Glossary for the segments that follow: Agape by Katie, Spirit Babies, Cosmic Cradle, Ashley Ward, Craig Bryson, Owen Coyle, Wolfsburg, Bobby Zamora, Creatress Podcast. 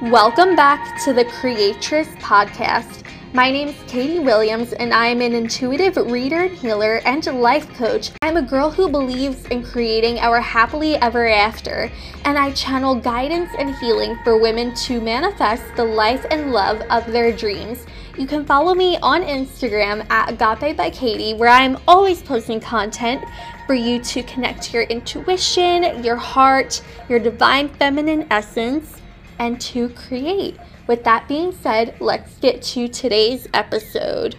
Welcome back to the Creatress Podcast. My name is Katie Williams, and I am an intuitive reader, healer, and life coach. I'm a girl who believes in creating our happily ever after, and I channel guidance and healing for women to manifest the life and love of their dreams. You can follow me on Instagram at Agape by Katie, where I'm always posting content for you to connect to your intuition, your heart, your divine feminine essence, and to create. With that being said, let's get to today's episode.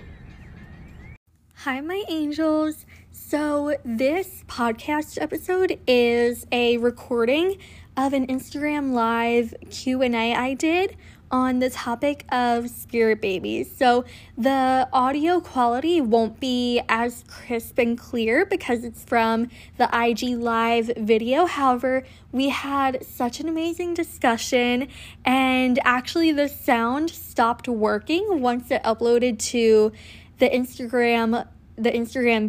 Hi, my angels. So this podcast episode is a recording of an Instagram live Q&A I did on the topic of spirit babies. So the audio quality won't be as crisp and clear because it's from the IG live video. However, we had such an amazing discussion, and actually the sound stopped working once it uploaded to the Instagram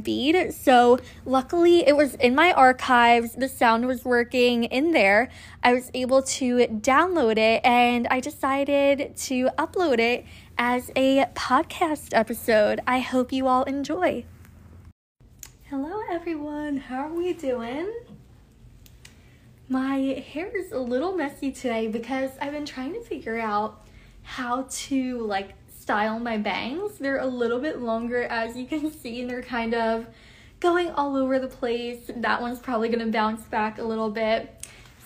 feed. So luckily it was in my archives. The sound was working in there. I was able to download it, and I decided to upload it as a podcast episode. I hope you all enjoy. Hello everyone. How are we doing? My hair is a little messy today because I've been trying to figure out how to style my bangs. They're a little bit longer, as you can see, and they're kind of going all over the place. That one's probably going to bounce back a little bit.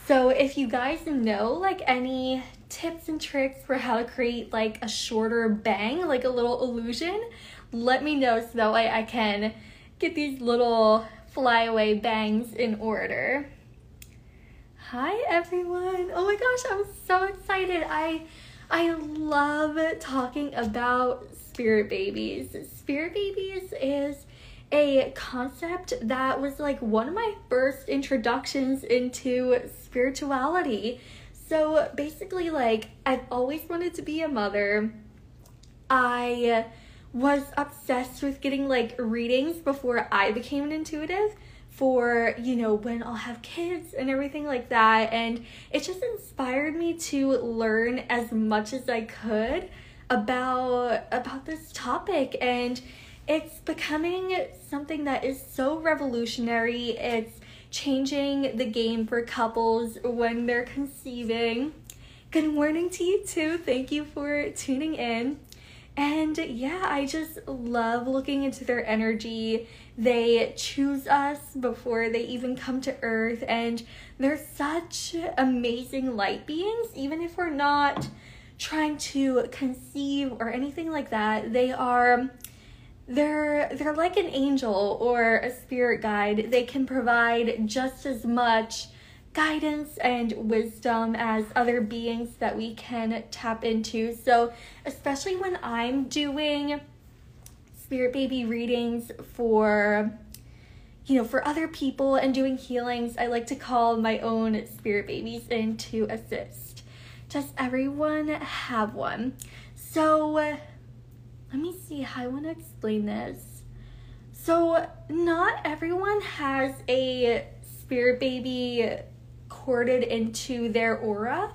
So if you guys know any tips and tricks for how to create a shorter bang, a little illusion, let me know so that way I can get these little flyaway bangs in order. Hi everyone. Oh my gosh, I'm so excited. I love talking about spirit babies. Spirit babies is a concept that was one of my first introductions into spirituality. So basically, I've always wanted to be a mother. I was obsessed with getting readings before I became an intuitive for, when I'll have kids and everything like that. And it just inspired me to learn as much as I could about this topic. And it's becoming something that is so revolutionary. It's changing the game for couples when they're conceiving. Good morning to you too. Thank you for tuning in. And yeah, I just love looking into their energy. They choose us before they even come to earth, and they're such amazing light beings. Even if we're not trying to conceive or anything like that, they're like an angel or a spirit guide. They can provide just as much guidance and wisdom as other beings that we can tap into. So especially when I'm doing spirit baby readings for other people and doing healings, I like to call my own spirit babies in to assist. Does everyone have one? So let me see how I want to explain this. So not everyone has a spirit baby corded into their aura,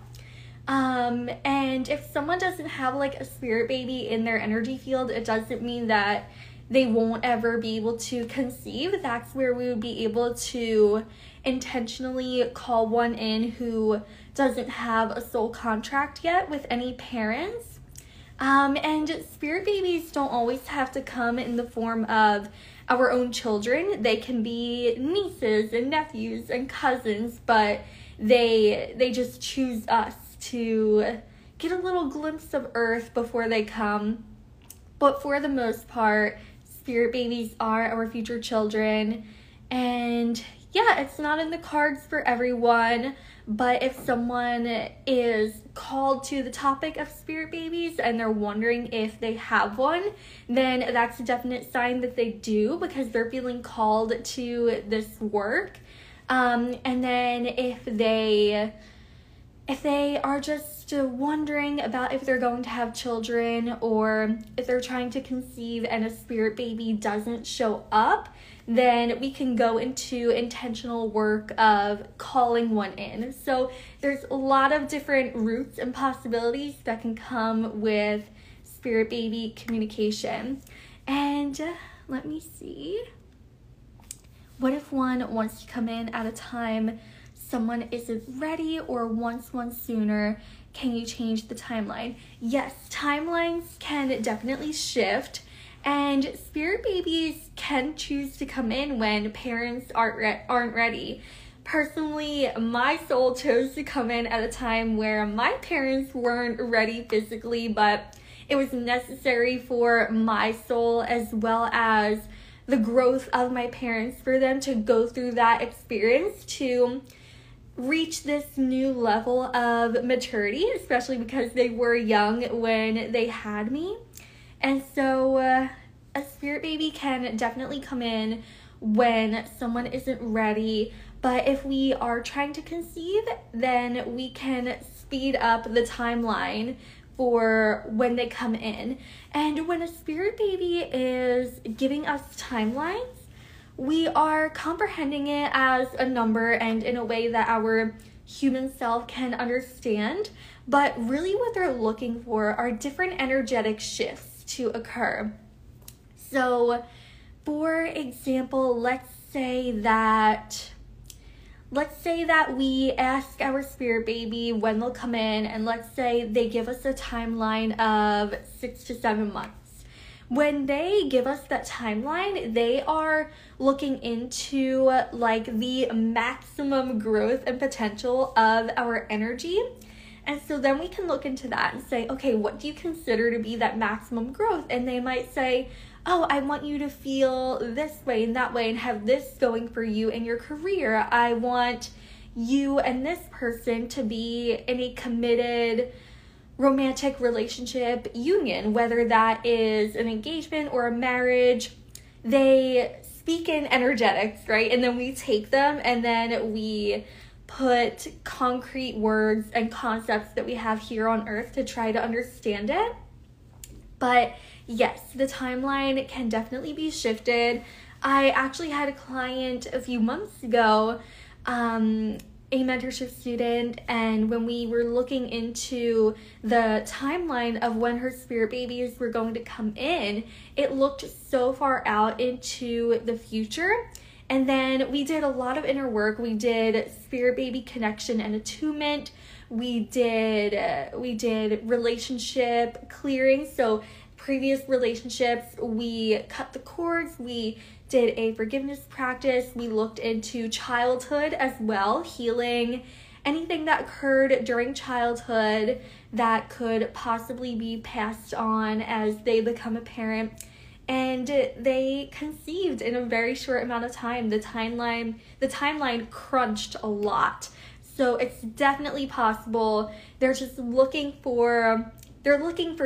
and if someone doesn't have a spirit baby in their energy field, it doesn't mean that they won't ever be able to conceive. That's where we would be able to intentionally call one in who doesn't have a soul contract yet with any parents. And spirit babies don't always have to come in the form of our own children. They can be nieces and nephews and cousins, but they just choose us to get a little glimpse of earth before they come. But for the most part, spirit babies are our future children. And yeah, it's not in the cards for everyone, but if someone is called to the topic of spirit babies and they're wondering if they have one, then that's a definite sign that they do, because they're feeling called to this work. And then if they are just just wondering about if they're going to have children or if they're trying to conceive and a spirit baby doesn't show up, then we can go into intentional work of calling one in. So there's a lot of different routes and possibilities that can come with spirit baby communication. And let me see. What if one wants to come in at a time someone isn't ready or wants one sooner? Can you change the timeline? Yes, timelines can definitely shift. And spirit babies can choose to come in when parents aren't ready. Personally, my soul chose to come in at a time where my parents weren't ready physically, but it was necessary for my soul as well as the growth of my parents for them to go through that experience to reach this new level of maturity, especially because they were young when they had me. And so a spirit baby can definitely come in when someone isn't ready. But if we are trying to conceive, then we can speed up the timeline for when they come in. And when a spirit baby is giving us timelines, we are comprehending it as a number and in a way that our human self can understand. But really what they're looking for are different energetic shifts to occur. So for example, let's say that we ask our spirit baby when they'll come in, and let's say they give us a timeline of 6 to 7 months. When they give us that timeline, they are looking into like the maximum growth and potential of our energy. And so then we can look into that and say, okay, what do you consider to be that maximum growth? And they might say, oh, I want you to feel this way and that way and have this going for you in your career. I want you and this person to be in a committed romantic relationship union, whether that is an engagement or a marriage. They speak in energetics, right? And then we take them and then we put concrete words and concepts that we have here on earth to try to understand it. But yes, the timeline can definitely be shifted. I actually had a client a few months ago, a mentorship student, and when we were looking into the timeline of when her spirit babies were going to come in, it looked so far out into the future. And then we did a lot of inner work. We did spirit baby connection and attunement. We did relationship clearing. So previous relationships, we cut the cords. We did a forgiveness practice. We looked into childhood as well, healing anything that occurred during childhood that could possibly be passed on as they become a parent. And they conceived in a very short amount of time. The timeline crunched a lot. So it's definitely possible. They're just looking for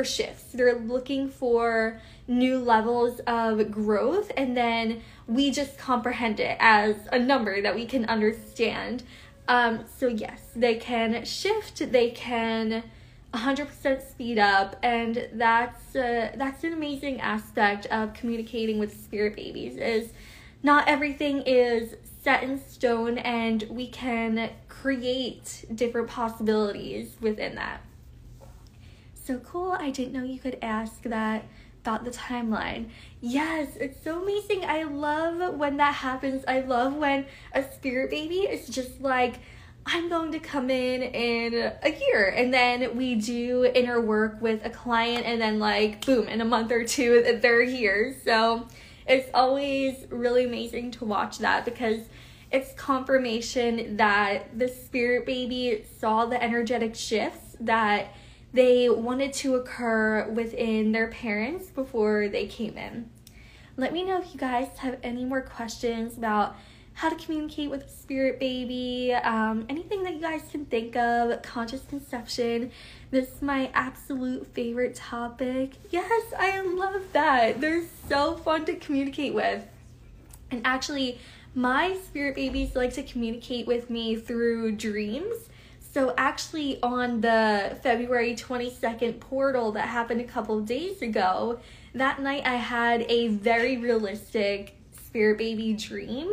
shifts. They're looking for new levels of growth. And then we just comprehend it as a number that we can understand. So yes, they can shift. They can 100% speed up, and that's an amazing aspect of communicating with spirit babies, is not everything is set in stone and we can create different possibilities within that. So cool, I didn't know you could ask that about the timeline. Yes, it's so amazing. I love when that happens. I love when a spirit baby is just like, I'm going to come in a year, and then we do inner work with a client, and then like boom, in a month or two they're here. So it's always really amazing to watch that, because it's confirmation that the spirit baby saw the energetic shifts that they wanted to occur within their parents before they came in. Let me know if you guys have any more questions about how to communicate with a spirit baby, anything that you guys can think of, conscious conception. This is my absolute favorite topic. Yes, I love that. They're so fun to communicate with. And actually, my spirit babies like to communicate with me through dreams. So actually on the February 22nd portal that happened a couple of days ago, that night I had a very realistic spirit baby dream.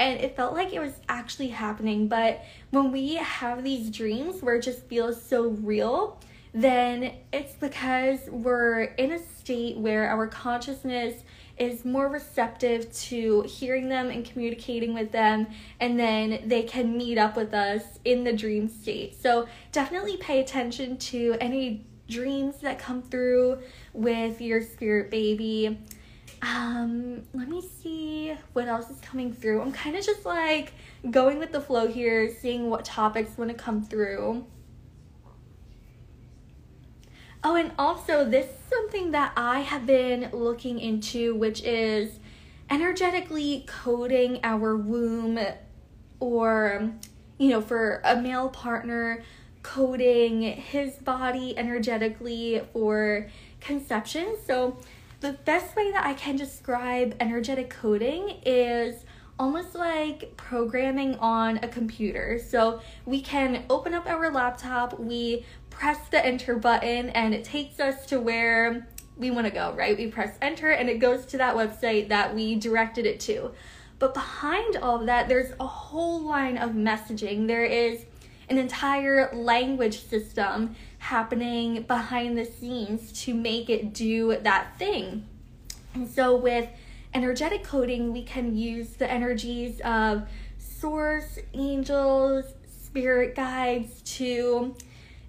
And it felt like it was actually happening. But when we have these dreams where it just feels so real, then it's because we're in a state where our consciousness is more receptive to hearing them and communicating with them, and then they can meet up with us in the dream state. So definitely pay attention to any dreams that come through with your spirit baby. Let me see what else is coming through. I'm kind of just like going with the flow here, seeing what topics want to come through. Oh, and also this is something that I have been looking into, which is energetically coding our womb, or, you know, for a male partner, coding his body energetically for conception. So the best way that I can describe energetic coding is almost like programming on a computer. So we can open up our laptop, we press the enter button, and it takes us to where we want to go, right? We press enter and it goes to that website that we directed it to. But behind all of that, there's a whole line of messaging. There is an entire language system happening behind the scenes to make it do that thing. And so with energetic coding, we can use the energies of source, angels, spirit guides to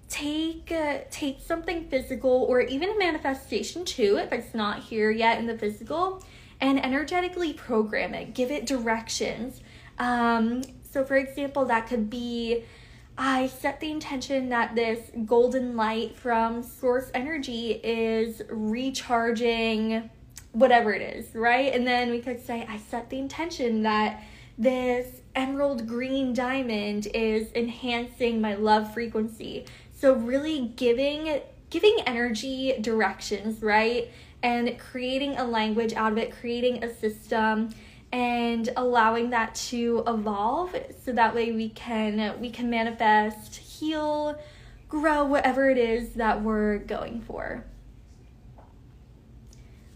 take something physical, or even a manifestation too, if it's not here yet in the physical, and energetically program it, give it directions. So for example, that could be, I set the intention that this golden light from source energy is recharging whatever it is, right? And then we could say, I set the intention that this emerald green diamond is enhancing my love frequency. So really giving energy directions, right? And creating a language out of it, creating a system, and allowing that to evolve, so that way we can manifest, heal, grow, whatever it is that we're going for.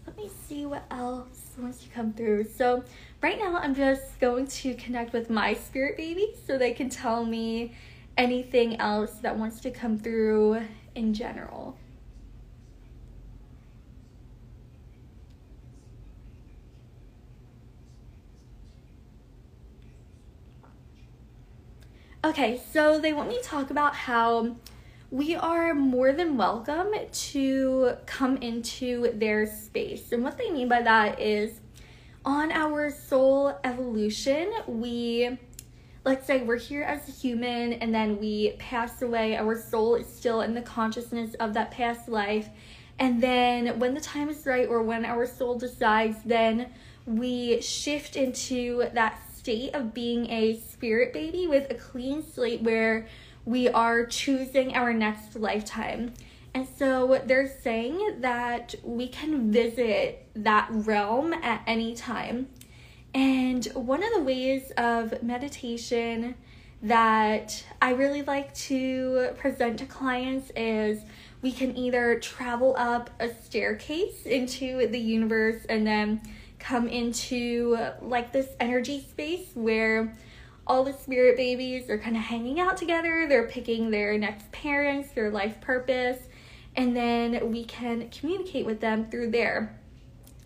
Let me see what else wants to come through. So right now I'm just going to connect with my spirit baby so they can tell me anything else that wants to come through in general. Okay, so they want me to talk about how we are more than welcome to come into their space. And what they mean by that is, on our soul evolution, let's say we're here as a human and then we pass away. Our soul is still in the consciousness of that past life. And then when the time is right, or when our soul decides, then we shift into that state of being a spirit baby with a clean slate, where we are choosing our next lifetime. And so they're saying that we can visit that realm at any time. And one of the ways of meditation that I really like to present to clients is, we can either travel up a staircase into the universe and then come into like this energy space where all the spirit babies are kind of hanging out together. They're picking their next parents, their life purpose, and then we can communicate with them through there.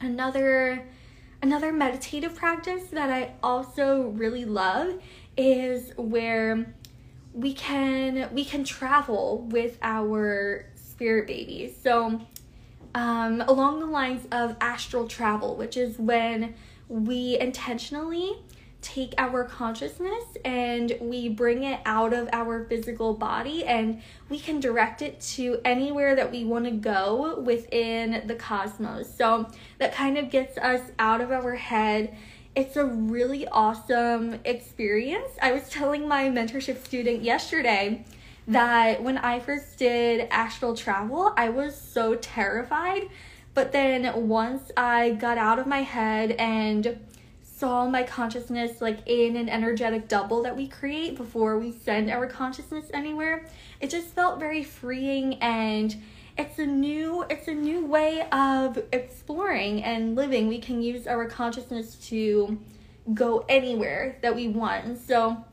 Another meditative practice that I also really love is where we can travel with our spirit babies. So along the lines of astral travel, which is when we intentionally take our consciousness and we bring it out of our physical body, and we can direct it to anywhere that we want to go within the cosmos. So that kind of gets us out of our head. It's a really awesome experience. I was telling my mentorship student yesterday that when I first did astral travel, I was so terrified. But then once I got out of my head and saw my consciousness like in an energetic double that we create before we send our consciousness anywhere. It just felt very freeing, and it's a new way of exploring and living. We can use our consciousness to go anywhere that we want. And so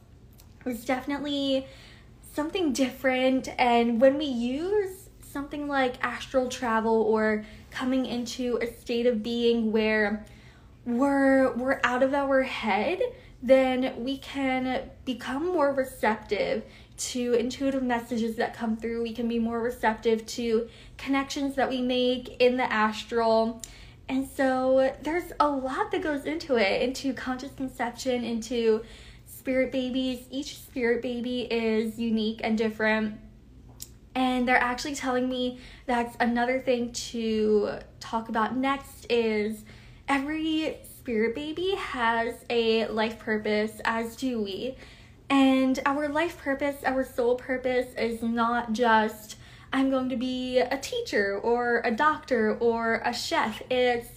it was definitely something different. And when we use something like astral travel or coming into a state of being where we're out of our head, then we can become more receptive to intuitive messages that come through. We can be more receptive to connections that we make in the astral. And so there's a lot that goes into it, into conscious conception, into spirit babies. Each spirit baby is unique and different. And they're actually telling me that's another thing to talk about next is every spirit baby has a life purpose, as do we. And our life purpose, our soul purpose is not just, I'm going to be a teacher or a doctor or a chef. It's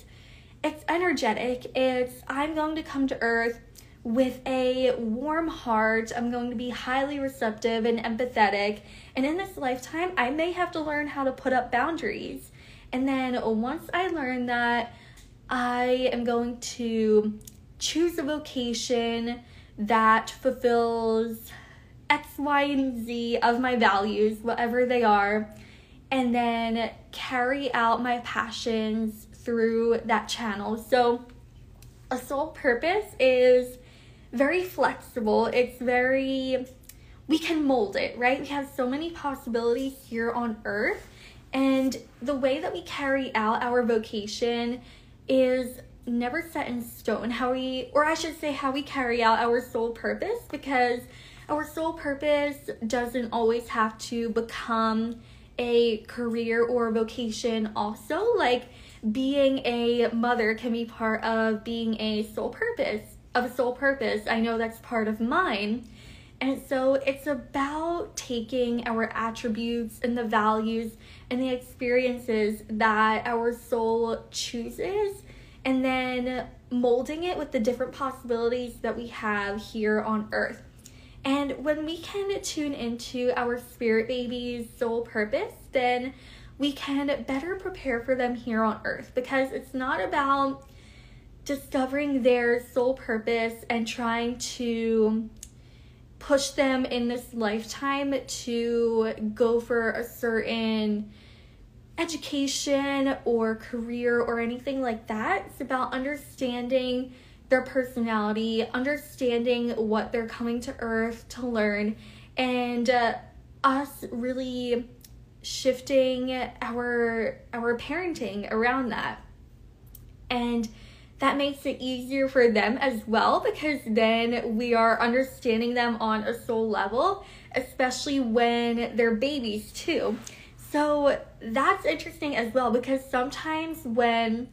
energetic. It's, I'm going to come to earth with a warm heart. I'm going to be highly receptive and empathetic. And in this lifetime, I may have to learn how to put up boundaries. And then once I learn that, I am going to choose a vocation that fulfills X, Y, and Z of my values, whatever they are, and then carry out my passions through that channel. So a soul purpose is very flexible. It's very, we can mold it, right? We have so many possibilities here on earth. And the way that we carry out our vocation is never set in stone, how we carry out our soul purpose, because our soul purpose doesn't always have to become a career or a vocation. Also, like being a mother can be part of being a soul purpose. I know that's part of mine. And so it's about taking our attributes and the values and the experiences that our soul chooses and then molding it with the different possibilities that we have here on earth. And when we can tune into our spirit baby's soul purpose, then we can better prepare for them here on earth, because it's not about discovering their soul purpose and trying to push them in this lifetime to go for a certain education or career or anything like that. It's about understanding their personality, understanding what they're coming to earth to learn, and us really shifting our parenting around that. And that makes it easier for them as well, because then we are understanding them on a soul level, especially when they're babies too. So that's interesting as well, because sometimes when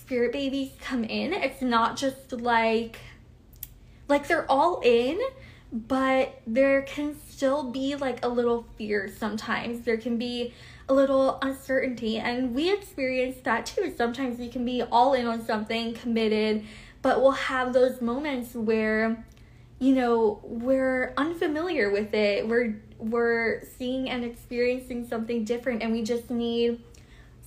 spirit babies come in, it's not just like they're all in, but there can still be like a little fear sometimes. There can be a little uncertainty, and we experience that too. Sometimes we can be all in on something, committed, but we'll have those moments where, you know, we're unfamiliar with it. We're seeing and experiencing something different, and we just need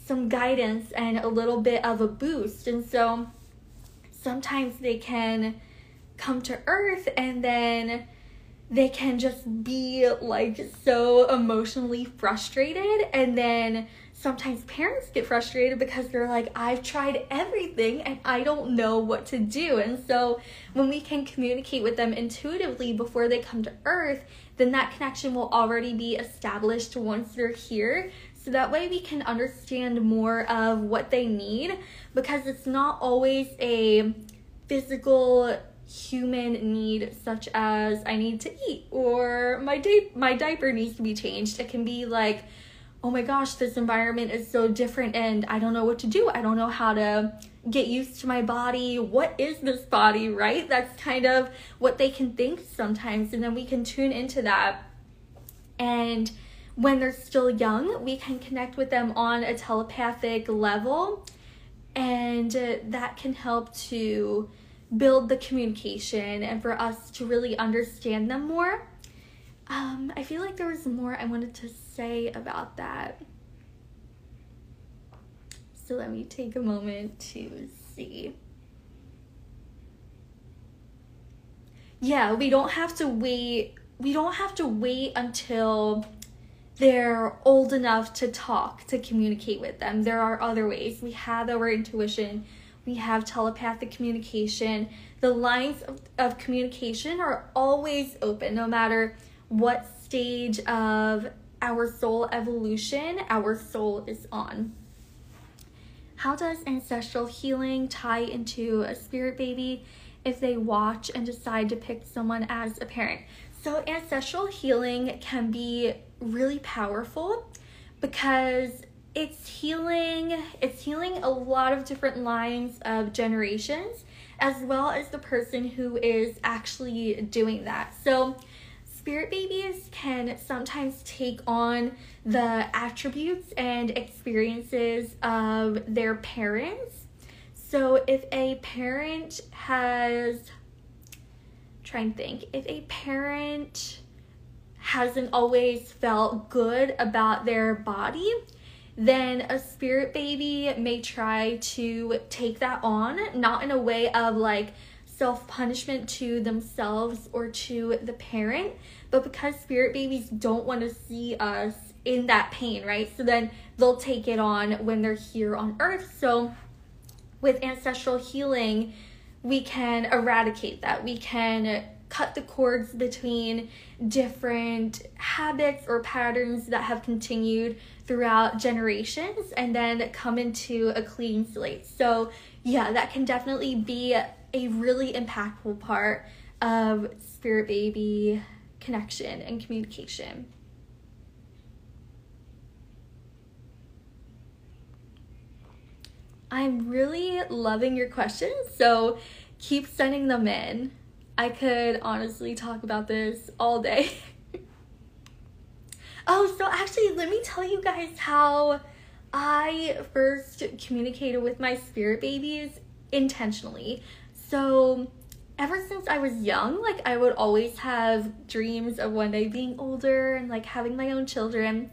some guidance and a little bit of a boost. And so sometimes they can come to earth and then they can just be like so emotionally frustrated. And then sometimes parents get frustrated because they're like, I've tried everything and I don't know what to do. And so when we can communicate with them intuitively before they come to earth, then that connection will already be established once they're here. So that way we can understand more of what they need, because it's not always a physical human need, such as I need to eat or my diaper needs to be changed. It can be like, oh my gosh, this environment is so different and I don't know what to do. I don't know how to get used to my body. What is this body, right? That's kind of what they can think sometimes. And then we can tune into that. And when they're still young, we can connect with them on a telepathic level. And that can help to build the communication and for us to really understand them more. I feel like there was more I wanted to say about that. So let me take a moment to see. Yeah, we don't have to wait until they're old enough to talk, to communicate with them. There are other ways. We have our intuition. We have telepathic communication. The lines of communication are always open, no matter what stage of our soul evolution our soul is on. How does ancestral healing tie into a spirit baby if they watch and decide to pick someone as a parent? So ancestral healing can be really powerful because it's healing a lot of different lines of generations, as well as the person who is actually doing that. So spirit babies can sometimes take on the attributes and experiences of their parents. So if a parent hasn't always felt good about their body, then a spirit baby may try to take that on, not in a way of like self-punishment to themselves or to the parent, but because spirit babies don't want to see us in that pain, right? So then they'll take it on when they're here on earth. So with ancestral healing, we can eradicate that. We can cut the cords between different habits or patterns that have continued throughout generations and then come into a clean slate. So yeah, that can definitely be a really impactful part of spirit baby connection and communication. I'm really loving your questions, so keep sending them in. I could honestly talk about this all day. Oh, so actually, let me tell you guys how I first communicated with my spirit babies intentionally. So ever since I was young, like I would always have dreams of one day being older and like having my own children.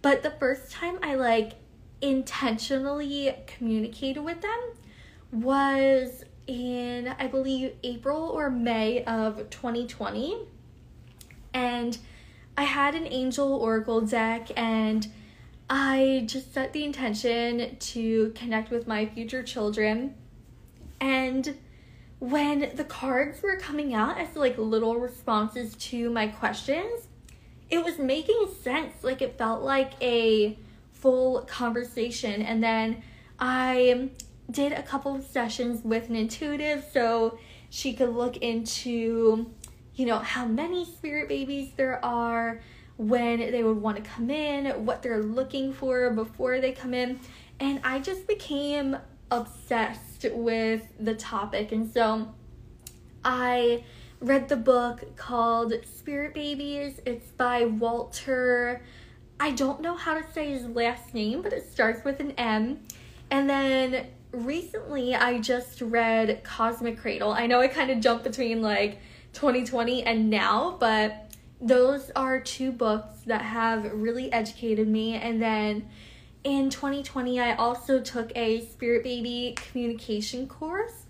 But the first time I like intentionally communicated with them was in, I believe, April or May of 2020. And I had an angel oracle deck and I just set the intention to connect with my future children. And when the cards were coming out as like little responses to my questions, it was making sense. Like it felt like a full conversation. And then I did a couple of sessions with an intuitive so she could look into, you know, how many spirit babies there are, when they would want to come in, what they're looking for before they come in. And I just became obsessed with the topic. And so I read the book called Spirit Babies. It's by Walter, I don't know how to say his last name, but it starts with an M. And then recently I just read Cosmic Cradle. I know I kind of jumped between like 2020 and now, but those are two books that have really educated me. And then in 2020, I also took a Spirit Baby communication course.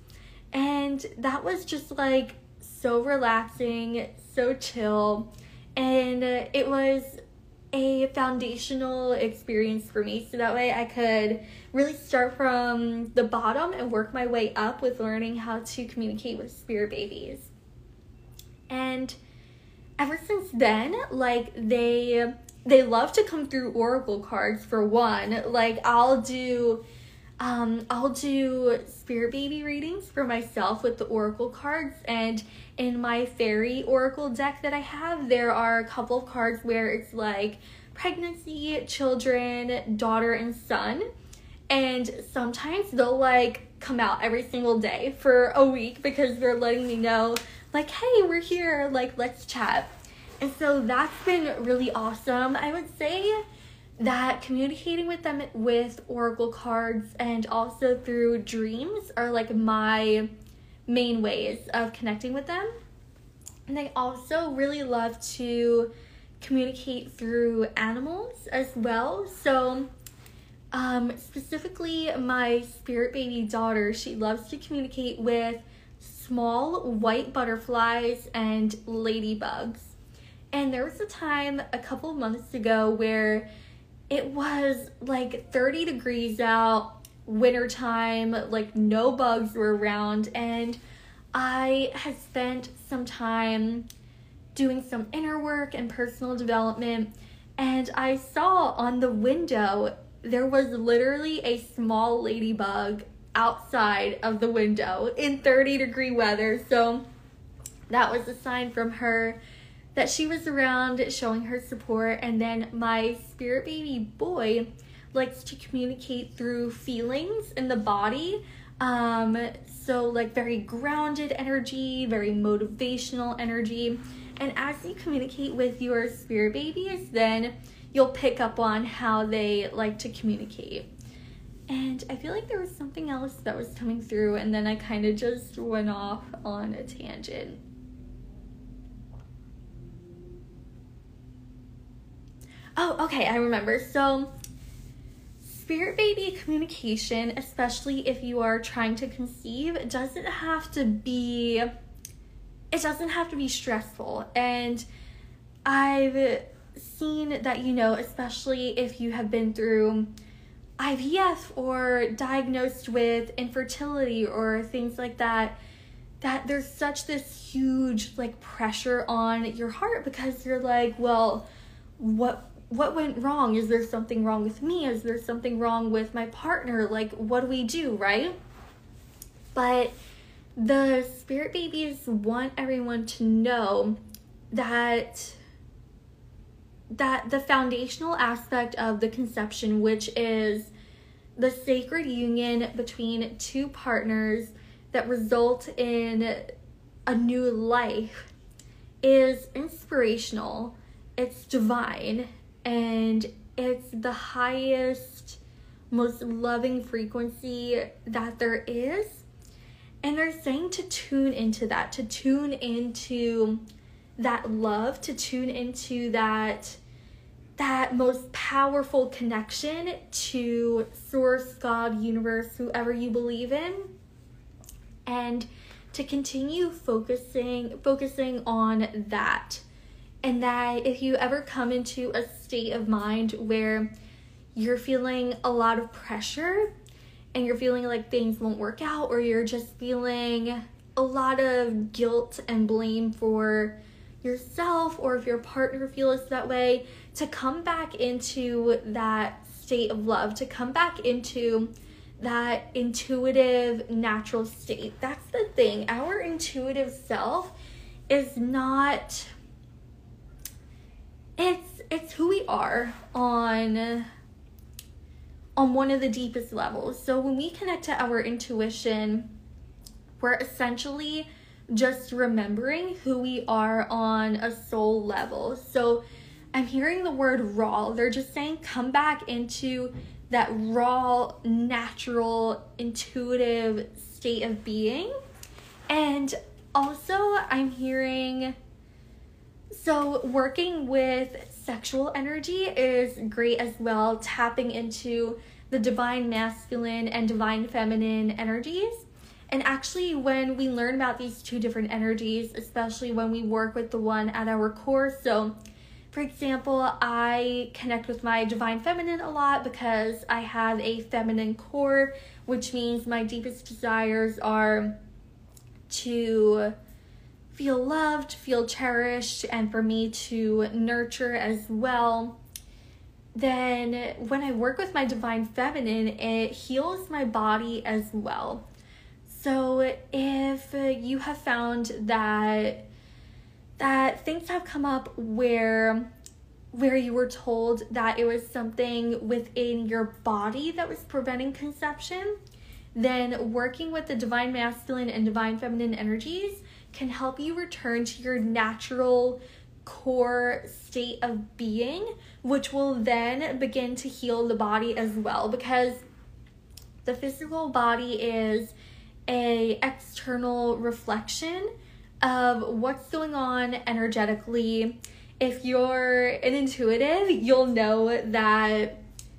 And that was just like so relaxing, so chill. And it was a foundational experience for me, so that way I could really start from the bottom and work my way up with learning how to communicate with spirit babies. And ever since then, like they love to come through oracle cards. For one, like I'll do spirit baby readings for myself with the oracle cards. And in my fairy oracle deck that I have, there are a couple of cards where it's like pregnancy, children, daughter, and son. And sometimes they'll like come out every single day for a week because they're letting me know like, hey, we're here, like let's chat. And so that's been really awesome. I would say that communicating with them with oracle cards and also through dreams are like my main ways of connecting with them. And they also really love to communicate through animals as well. So specifically my spirit baby daughter, she loves to communicate with small white butterflies and ladybugs. And there was a time a couple of months ago where it was like 30 degrees out, winter time, like no bugs were around, and I had spent some time doing some inner work and personal development, and I saw on the window there was literally a small ladybug outside of the window in 30 degree weather. So that was a sign from her that she was around, showing her support. And then my spirit baby boy likes to communicate through feelings in the body. So like very grounded energy, very motivational energy. And as you communicate with your spirit babies, then you'll pick up on how they like to communicate. And I feel like there was something else that was coming through, and then I kind of just went off on a tangent. Oh, okay, I remember. So spirit baby communication, especially if you are trying to conceive, doesn't have to be stressful. And I've seen that, you know, especially if you have been through IVF or diagnosed with infertility or things like that, that there's such this huge like pressure on your heart, because you're like, well, what went wrong? Is there something wrong with me? Is there something wrong with my partner? Like, what do we do, right? But the spirit babies want everyone to know that the foundational aspect of the conception, which is the sacred union between two partners that result in a new life, is inspirational, it's divine, and it's the highest, most loving frequency that there is. And they're saying to tune into that, to tune into that love, to tune into that most powerful connection to source, God, universe, whoever you believe in, and to continue focusing on that. And that if you ever come into a state of mind where you're feeling a lot of pressure and you're feeling like things won't work out, or you're just feeling a lot of guilt and blame for yourself, or if your partner feels that way, to come back into that state of love, to come back into that intuitive, natural state. That's the thing. Our intuitive self is not... It's who we are on one of the deepest levels. So when we connect to our intuition, we're essentially just remembering who we are on a soul level. So I'm hearing the word raw. They're just saying come back into that raw, natural, intuitive state of being. And also I'm hearing, so working with sexual energy is great as well, tapping into the divine masculine and divine feminine energies. And actually, when we learn about these two different energies, especially when we work with the one at our core. So, for example, I connect with my divine feminine a lot because I have a feminine core, which means my deepest desires are to feel loved, feel cherished, and for me to nurture as well. Then when I work with my divine feminine, it heals my body as well. So if you have found that things have come up where you were told that it was something within your body that was preventing conception, then working with the divine masculine and divine feminine energies can help you return to your natural core state of being, which will then begin to heal the body as well, because the physical body is a external reflection of what's going on energetically. If you're an intuitive, you'll know that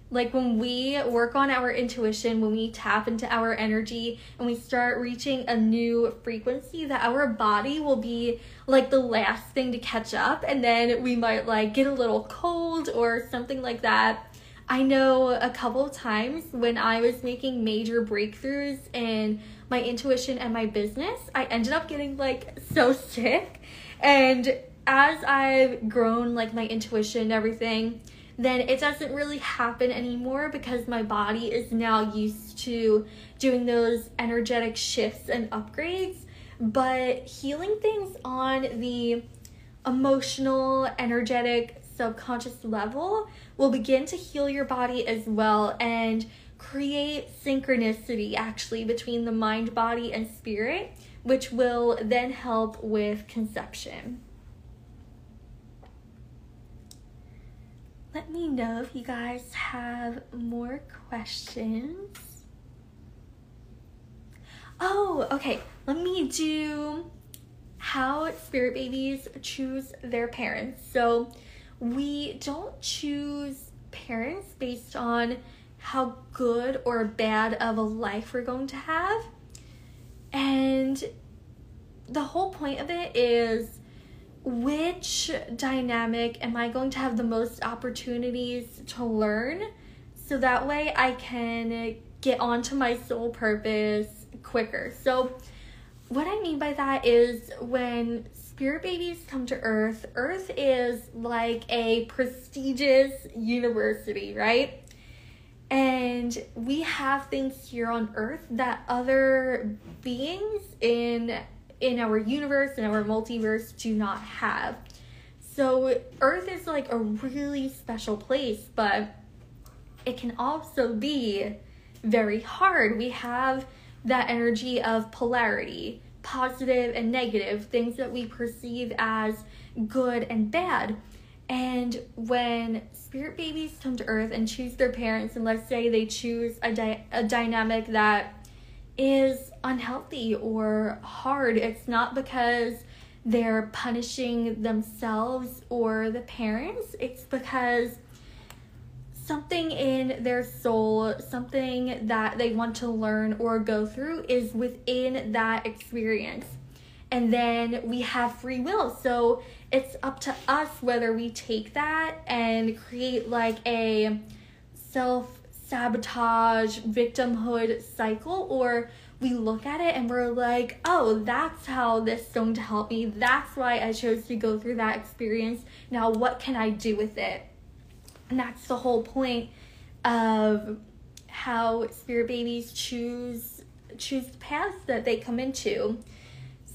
like when we work on our intuition, when we tap into our energy and we start reaching a new frequency, that our body will be like the last thing to catch up, and then we might like get a little cold or something like that. I know a couple of times when I was making major breakthroughs in my intuition and my business, I ended up getting like so sick. And as I've grown like my intuition and everything, then it doesn't really happen anymore because my body is now used to doing those energetic shifts and upgrades. But healing things on the emotional, energetic, subconscious level will begin to heal your body as well and create synchronicity actually between the mind, body, and spirit, which will then help with conception. Let me know if you guys have more questions. Oh, okay. Let me do how spirit babies choose their parents. So we don't choose parents based on how good or bad of a life we're going to have. And the whole point of it is, which dynamic am I going to have the most opportunities to learn? So that way I can get onto my soul purpose quicker. So what I mean by that is when spirit babies come to Earth, Earth is like a prestigious university, right? And we have things here on Earth that other beings in our universe and our multiverse do not have. So Earth is like a really special place, but it can also be very hard. We have that energy of polarity, positive and negative, things that we perceive as good and bad. And when spirit babies come to Earth and choose their parents, and let's say they choose a dynamic that is unhealthy or hard, it's not because they're punishing themselves or the parents. It's because something in their soul, something that they want to learn or go through is within that experience. And then we have free will. So it's up to us whether we take that and create like a self-sabotage, victimhood cycle, or we look at it and we're like, oh, that's how this is going to help me. That's why I chose to go through that experience. Now, what can I do with it? And that's the whole point of how spirit babies choose the paths that they come into.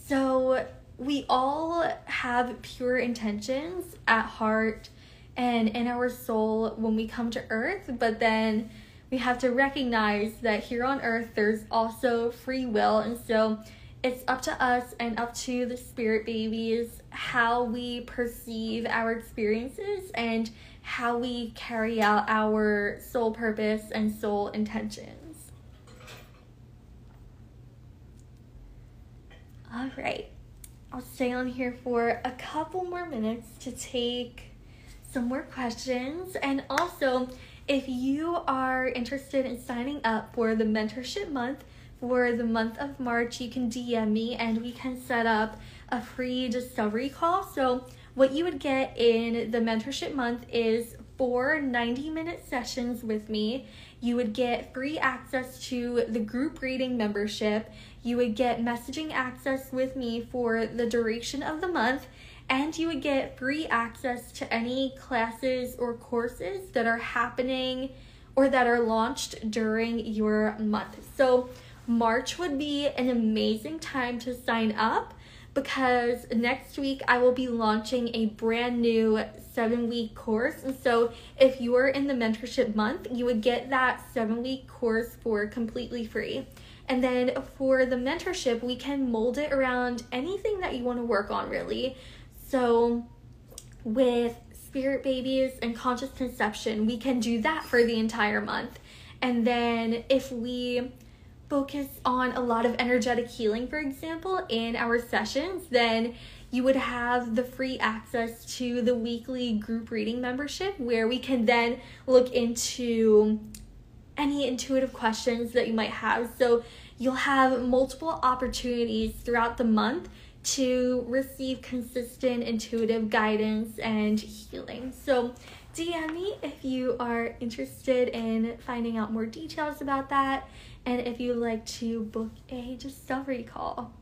So we all have pure intentions at heart and in our soul when we come to Earth, but then we have to recognize that here on Earth there's also free will, and so it's up to us and up to the spirit babies how we perceive our experiences and how we carry out our soul purpose and soul intentions. All right, I'll stay on here for a couple more minutes to take some more questions. And also, if you are interested in signing up for the mentorship month for the month of March, you can DM me and we can set up a free discovery call. So what you would get in the mentorship month is 4 90-minute sessions with me. You would get free access to the group reading membership. You would get messaging access with me for the duration of the month. And you would get free access to any classes or courses that are happening or that are launched during your month. So March would be an amazing time to sign up, because next week I will be launching a brand new 7-week course. And so if you're in the mentorship month, you would get that 7-week course for completely free. And then for the mentorship, we can mold it around anything that you want to work on, really. So with spirit babies and conscious conception, we can do that for the entire month. And then if we focus on a lot of energetic healing, for example, in our sessions, then you would have the free access to the weekly group reading membership, where we can then look into any intuitive questions that you might have. So you'll have multiple opportunities throughout the month to receive consistent intuitive guidance and healing. So DM me if you are interested in finding out more details about that, and if you'd like to book a discovery call.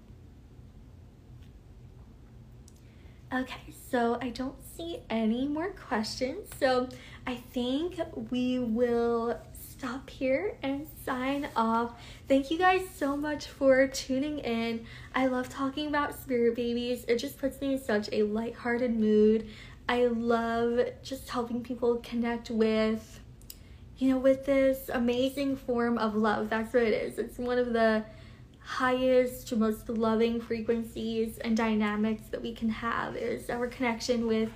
Okay, so I don't see any more questions, so I think we will stop here and sign off. Thank you guys so much for tuning in. I love talking about Spirit Babies. It just puts me in such a lighthearted mood. I love just helping people connect with, you know, with this amazing form of love. That's what it is. It's one of the highest, most loving frequencies and dynamics that we can have, is our connection with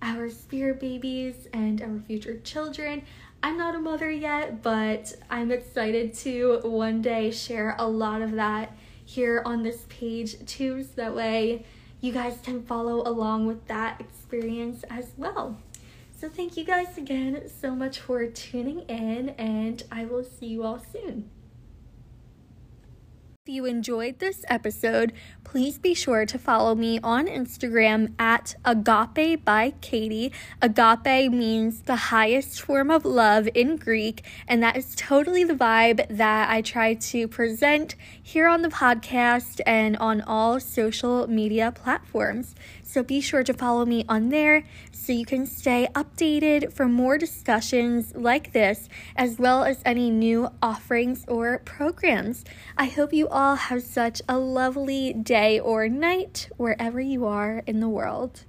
our spirit babies and our future children. I'm not a mother yet, but I'm excited to one day share a lot of that here on this page too, so that way you guys can follow along with that experience as well. So thank you guys again so much for tuning in, and I will see you all soon. If you enjoyed this episode, please be sure to follow me on Instagram at Agape by Katie. Agape means the highest form of love in Greek, and that is totally the vibe that I try to present here on the podcast and on all social media platforms. So be sure to follow me on there so you can stay updated for more discussions like this, as well as any new offerings or programs. I hope you all have such a lovely day or night wherever you are in the world.